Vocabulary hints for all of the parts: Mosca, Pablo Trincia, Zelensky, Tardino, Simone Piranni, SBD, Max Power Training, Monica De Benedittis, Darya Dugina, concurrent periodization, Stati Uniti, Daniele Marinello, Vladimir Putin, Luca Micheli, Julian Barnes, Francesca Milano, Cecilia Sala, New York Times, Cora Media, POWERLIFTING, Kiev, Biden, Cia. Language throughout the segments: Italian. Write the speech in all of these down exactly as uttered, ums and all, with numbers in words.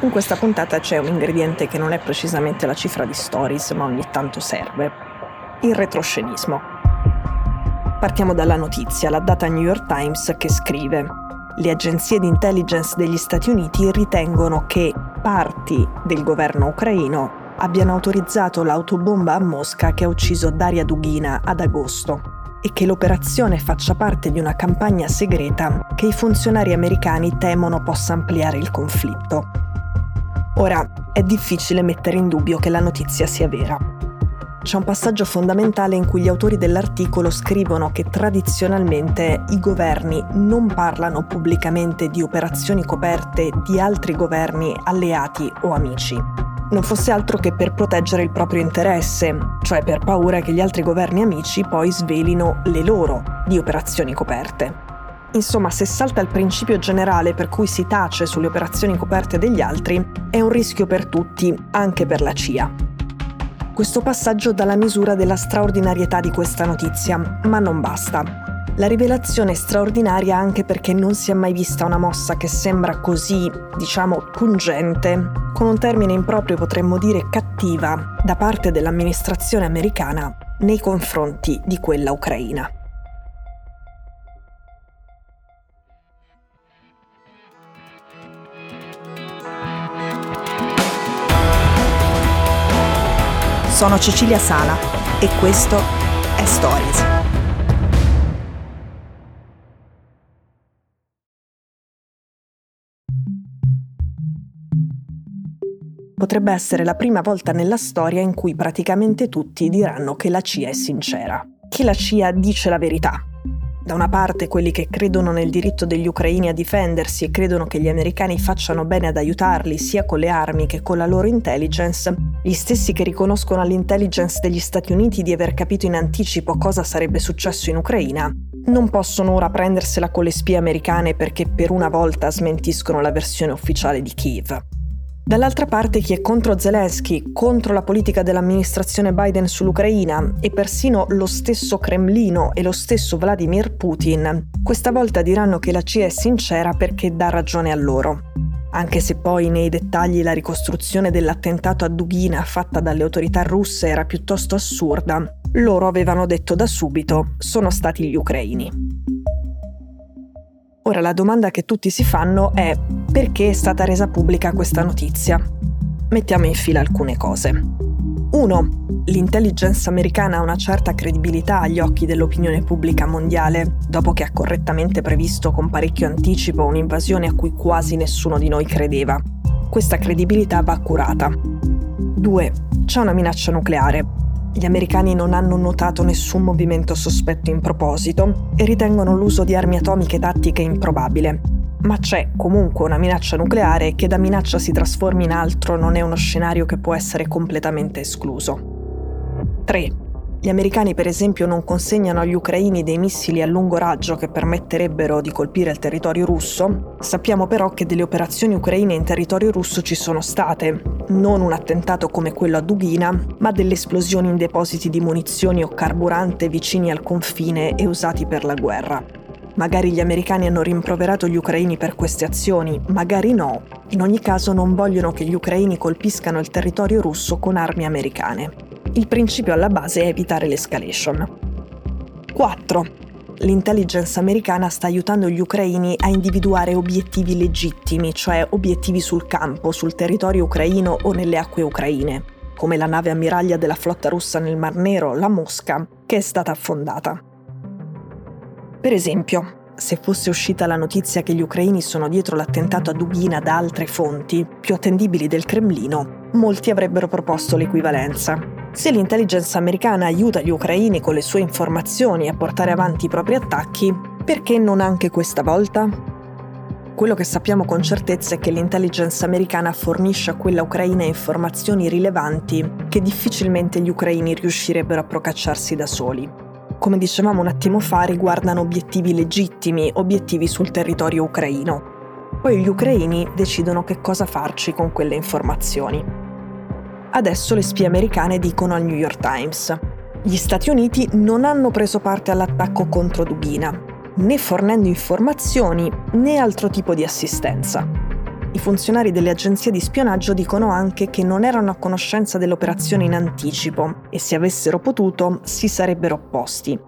In questa puntata c'è un ingrediente che non è precisamente la cifra di Stories, ma ogni tanto serve: il retroscenismo. Partiamo dalla notizia, la data New York Times che scrive: le agenzie di intelligence degli Stati Uniti ritengono che parti del governo ucraino abbiano autorizzato l'autobomba a Mosca che ha ucciso Darya Dugina ad agosto e che l'operazione faccia parte di una campagna segreta che i funzionari americani temono possa ampliare il conflitto. Ora, è difficile mettere in dubbio che la notizia sia vera. C'è un passaggio fondamentale in cui gli autori dell'articolo scrivono che tradizionalmente i governi non parlano pubblicamente di operazioni coperte di altri governi alleati o amici. Non fosse altro che per proteggere il proprio interesse, cioè per paura che gli altri governi amici poi svelino le loro di operazioni coperte. Insomma, se salta il principio generale per cui si tace sulle operazioni coperte degli altri, è un rischio per tutti, anche per la Cia. Questo passaggio dà la misura della straordinarietà di questa notizia, ma non basta. La rivelazione è straordinaria anche perché non si è mai vista una mossa che sembra così, diciamo, pungente, con un termine improprio potremmo dire cattiva, da parte dell'amministrazione americana nei confronti di quella ucraina. Sono Cecilia Sala e questo è Stories. Potrebbe essere la prima volta nella storia in cui praticamente tutti diranno che la Cia è sincera, che la Cia dice la verità. Da una parte quelli che credono nel diritto degli ucraini a difendersi e credono che gli americani facciano bene ad aiutarli sia con le armi che con la loro intelligence, gli stessi che riconoscono all'intelligence degli Stati Uniti di aver capito in anticipo cosa sarebbe successo in Ucraina, non possono ora prendersela con le spie americane perché per una volta smentiscono la versione ufficiale di Kiev. Dall'altra parte chi è contro Zelensky, contro la politica dell'amministrazione Biden sull'Ucraina e persino lo stesso Cremlino e lo stesso Vladimir Putin, questa volta diranno che la Cia è sincera perché dà ragione a loro. Anche se poi nei dettagli la ricostruzione dell'attentato a Dugina fatta dalle autorità russe era piuttosto assurda, loro avevano detto da subito: sono stati gli ucraini. Ora la domanda che tutti si fanno è: perché è stata resa pubblica questa notizia? Mettiamo in fila alcune cose. uno. L'intelligence americana ha una certa credibilità agli occhi dell'opinione pubblica mondiale, dopo che ha correttamente previsto con parecchio anticipo un'invasione a cui quasi nessuno di noi credeva. Questa credibilità va curata. due. C'è una minaccia nucleare. Gli americani non hanno notato nessun movimento sospetto in proposito e ritengono l'uso di armi atomiche tattiche improbabile. Ma c'è comunque una minaccia nucleare che da minaccia si trasformi in altro non è uno scenario che può essere completamente escluso. tre. Gli americani per esempio non consegnano agli ucraini dei missili a lungo raggio che permetterebbero di colpire il territorio russo. Sappiamo però che delle operazioni ucraine in territorio russo ci sono state. Non un attentato come quello a Dugina, ma delle esplosioni in depositi di munizioni o carburante vicini al confine e usati per la guerra. Magari gli americani hanno rimproverato gli ucraini per queste azioni, magari no. In ogni caso non vogliono che gli ucraini colpiscano il territorio russo con armi americane. Il principio alla base è evitare l'escalation. quattro. L'intelligence americana sta aiutando gli ucraini a individuare obiettivi legittimi, cioè obiettivi sul campo, sul territorio ucraino o nelle acque ucraine, come la nave ammiraglia della flotta russa nel Mar Nero, la Mosca, che è stata affondata. Per esempio, se fosse uscita la notizia che gli ucraini sono dietro l'attentato a Dugina da altre fonti, più attendibili del Cremlino, molti avrebbero proposto l'equivalenza. Se l'intelligence americana aiuta gli ucraini con le sue informazioni a portare avanti i propri attacchi, perché non anche questa volta? Quello che sappiamo con certezza è che l'intelligence americana fornisce a quella ucraina informazioni rilevanti che difficilmente gli ucraini riuscirebbero a procacciarsi da soli. Come dicevamo un attimo fa, riguardano obiettivi legittimi, obiettivi sul territorio ucraino. Poi gli ucraini decidono che cosa farci con quelle informazioni. Adesso le spie americane dicono al New York Times: gli Stati Uniti non hanno preso parte all'attacco contro Dugina, né fornendo informazioni né altro tipo di assistenza. I funzionari delle agenzie di spionaggio dicono anche che non erano a conoscenza dell'operazione in anticipo e se avessero potuto si sarebbero opposti.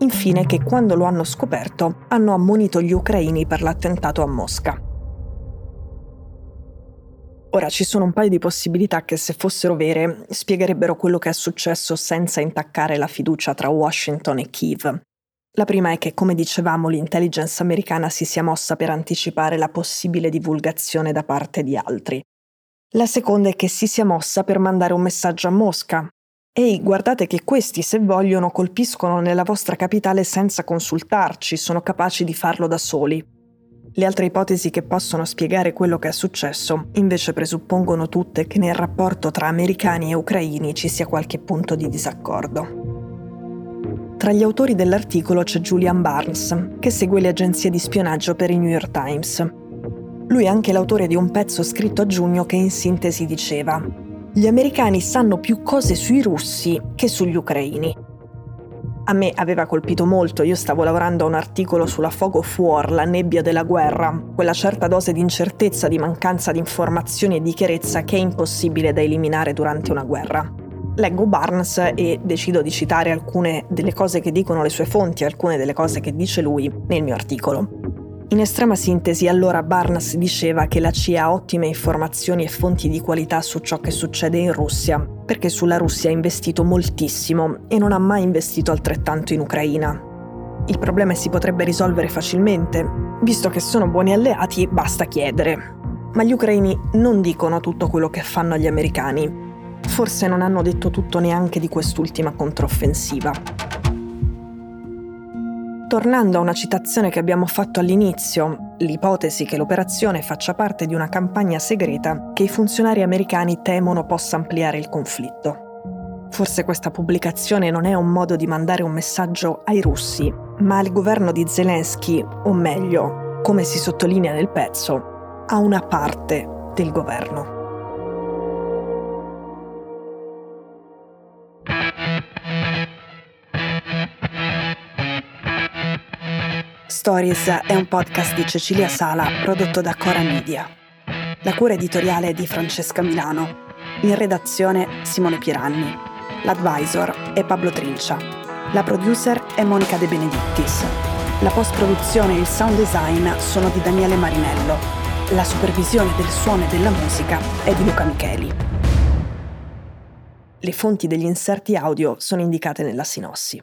Infine che quando lo hanno scoperto hanno ammonito gli ucraini per l'attentato a Mosca. Ora ci sono un paio di possibilità che, se fossero vere, spiegherebbero quello che è successo senza intaccare la fiducia tra Washington e Kiev. La prima è che, come dicevamo, l'intelligence americana si sia mossa per anticipare la possibile divulgazione da parte di altri. La seconda è che si sia mossa per mandare un messaggio a Mosca. «Ehi, guardate che questi, se vogliono, colpiscono nella vostra capitale senza consultarci, sono capaci di farlo da soli». Le altre ipotesi che possono spiegare quello che è successo, invece, presuppongono tutte che nel rapporto tra americani e ucraini ci sia qualche punto di disaccordo. Tra gli autori dell'articolo c'è Julian Barnes, che segue le agenzie di spionaggio per il New York Times. Lui è anche l'autore di un pezzo scritto a giugno che in sintesi diceva: «Gli americani sanno più cose sui russi che sugli ucraini». A me aveva colpito molto, io stavo lavorando a un articolo sulla Fog of War, la nebbia della guerra, quella certa dose di incertezza, di mancanza di informazioni e di chiarezza che è impossibile da eliminare durante una guerra. Leggo Barnes e decido di citare alcune delle cose che dicono le sue fonti, alcune delle cose che dice lui nel mio articolo. In estrema sintesi, allora, Barnes diceva che la Cia ha ottime informazioni e fonti di qualità su ciò che succede in Russia, perché sulla Russia ha investito moltissimo e non ha mai investito altrettanto in Ucraina. Il problema si potrebbe risolvere facilmente. Visto che sono buoni alleati, basta chiedere. Ma gli ucraini non dicono tutto quello che fanno agli americani. Forse non hanno detto tutto neanche di quest'ultima controffensiva. Tornando a una citazione che abbiamo fatto all'inizio, l'ipotesi che l'operazione faccia parte di una campagna segreta che i funzionari americani temono possa ampliare il conflitto. Forse questa pubblicazione non è un modo di mandare un messaggio ai russi, ma al governo di Zelensky, o meglio, come si sottolinea nel pezzo, a una parte del governo. Stories è un podcast di Cecilia Sala prodotto da Cora Media. La cura editoriale è di Francesca Milano. In redazione Simone Piranni. L'advisor è Pablo Trincia. La producer è Monica De Benedittis. La post-produzione e il sound design sono di Daniele Marinello. La supervisione del suono e della musica è di Luca Micheli. Le fonti degli inserti audio sono indicate nella sinossi.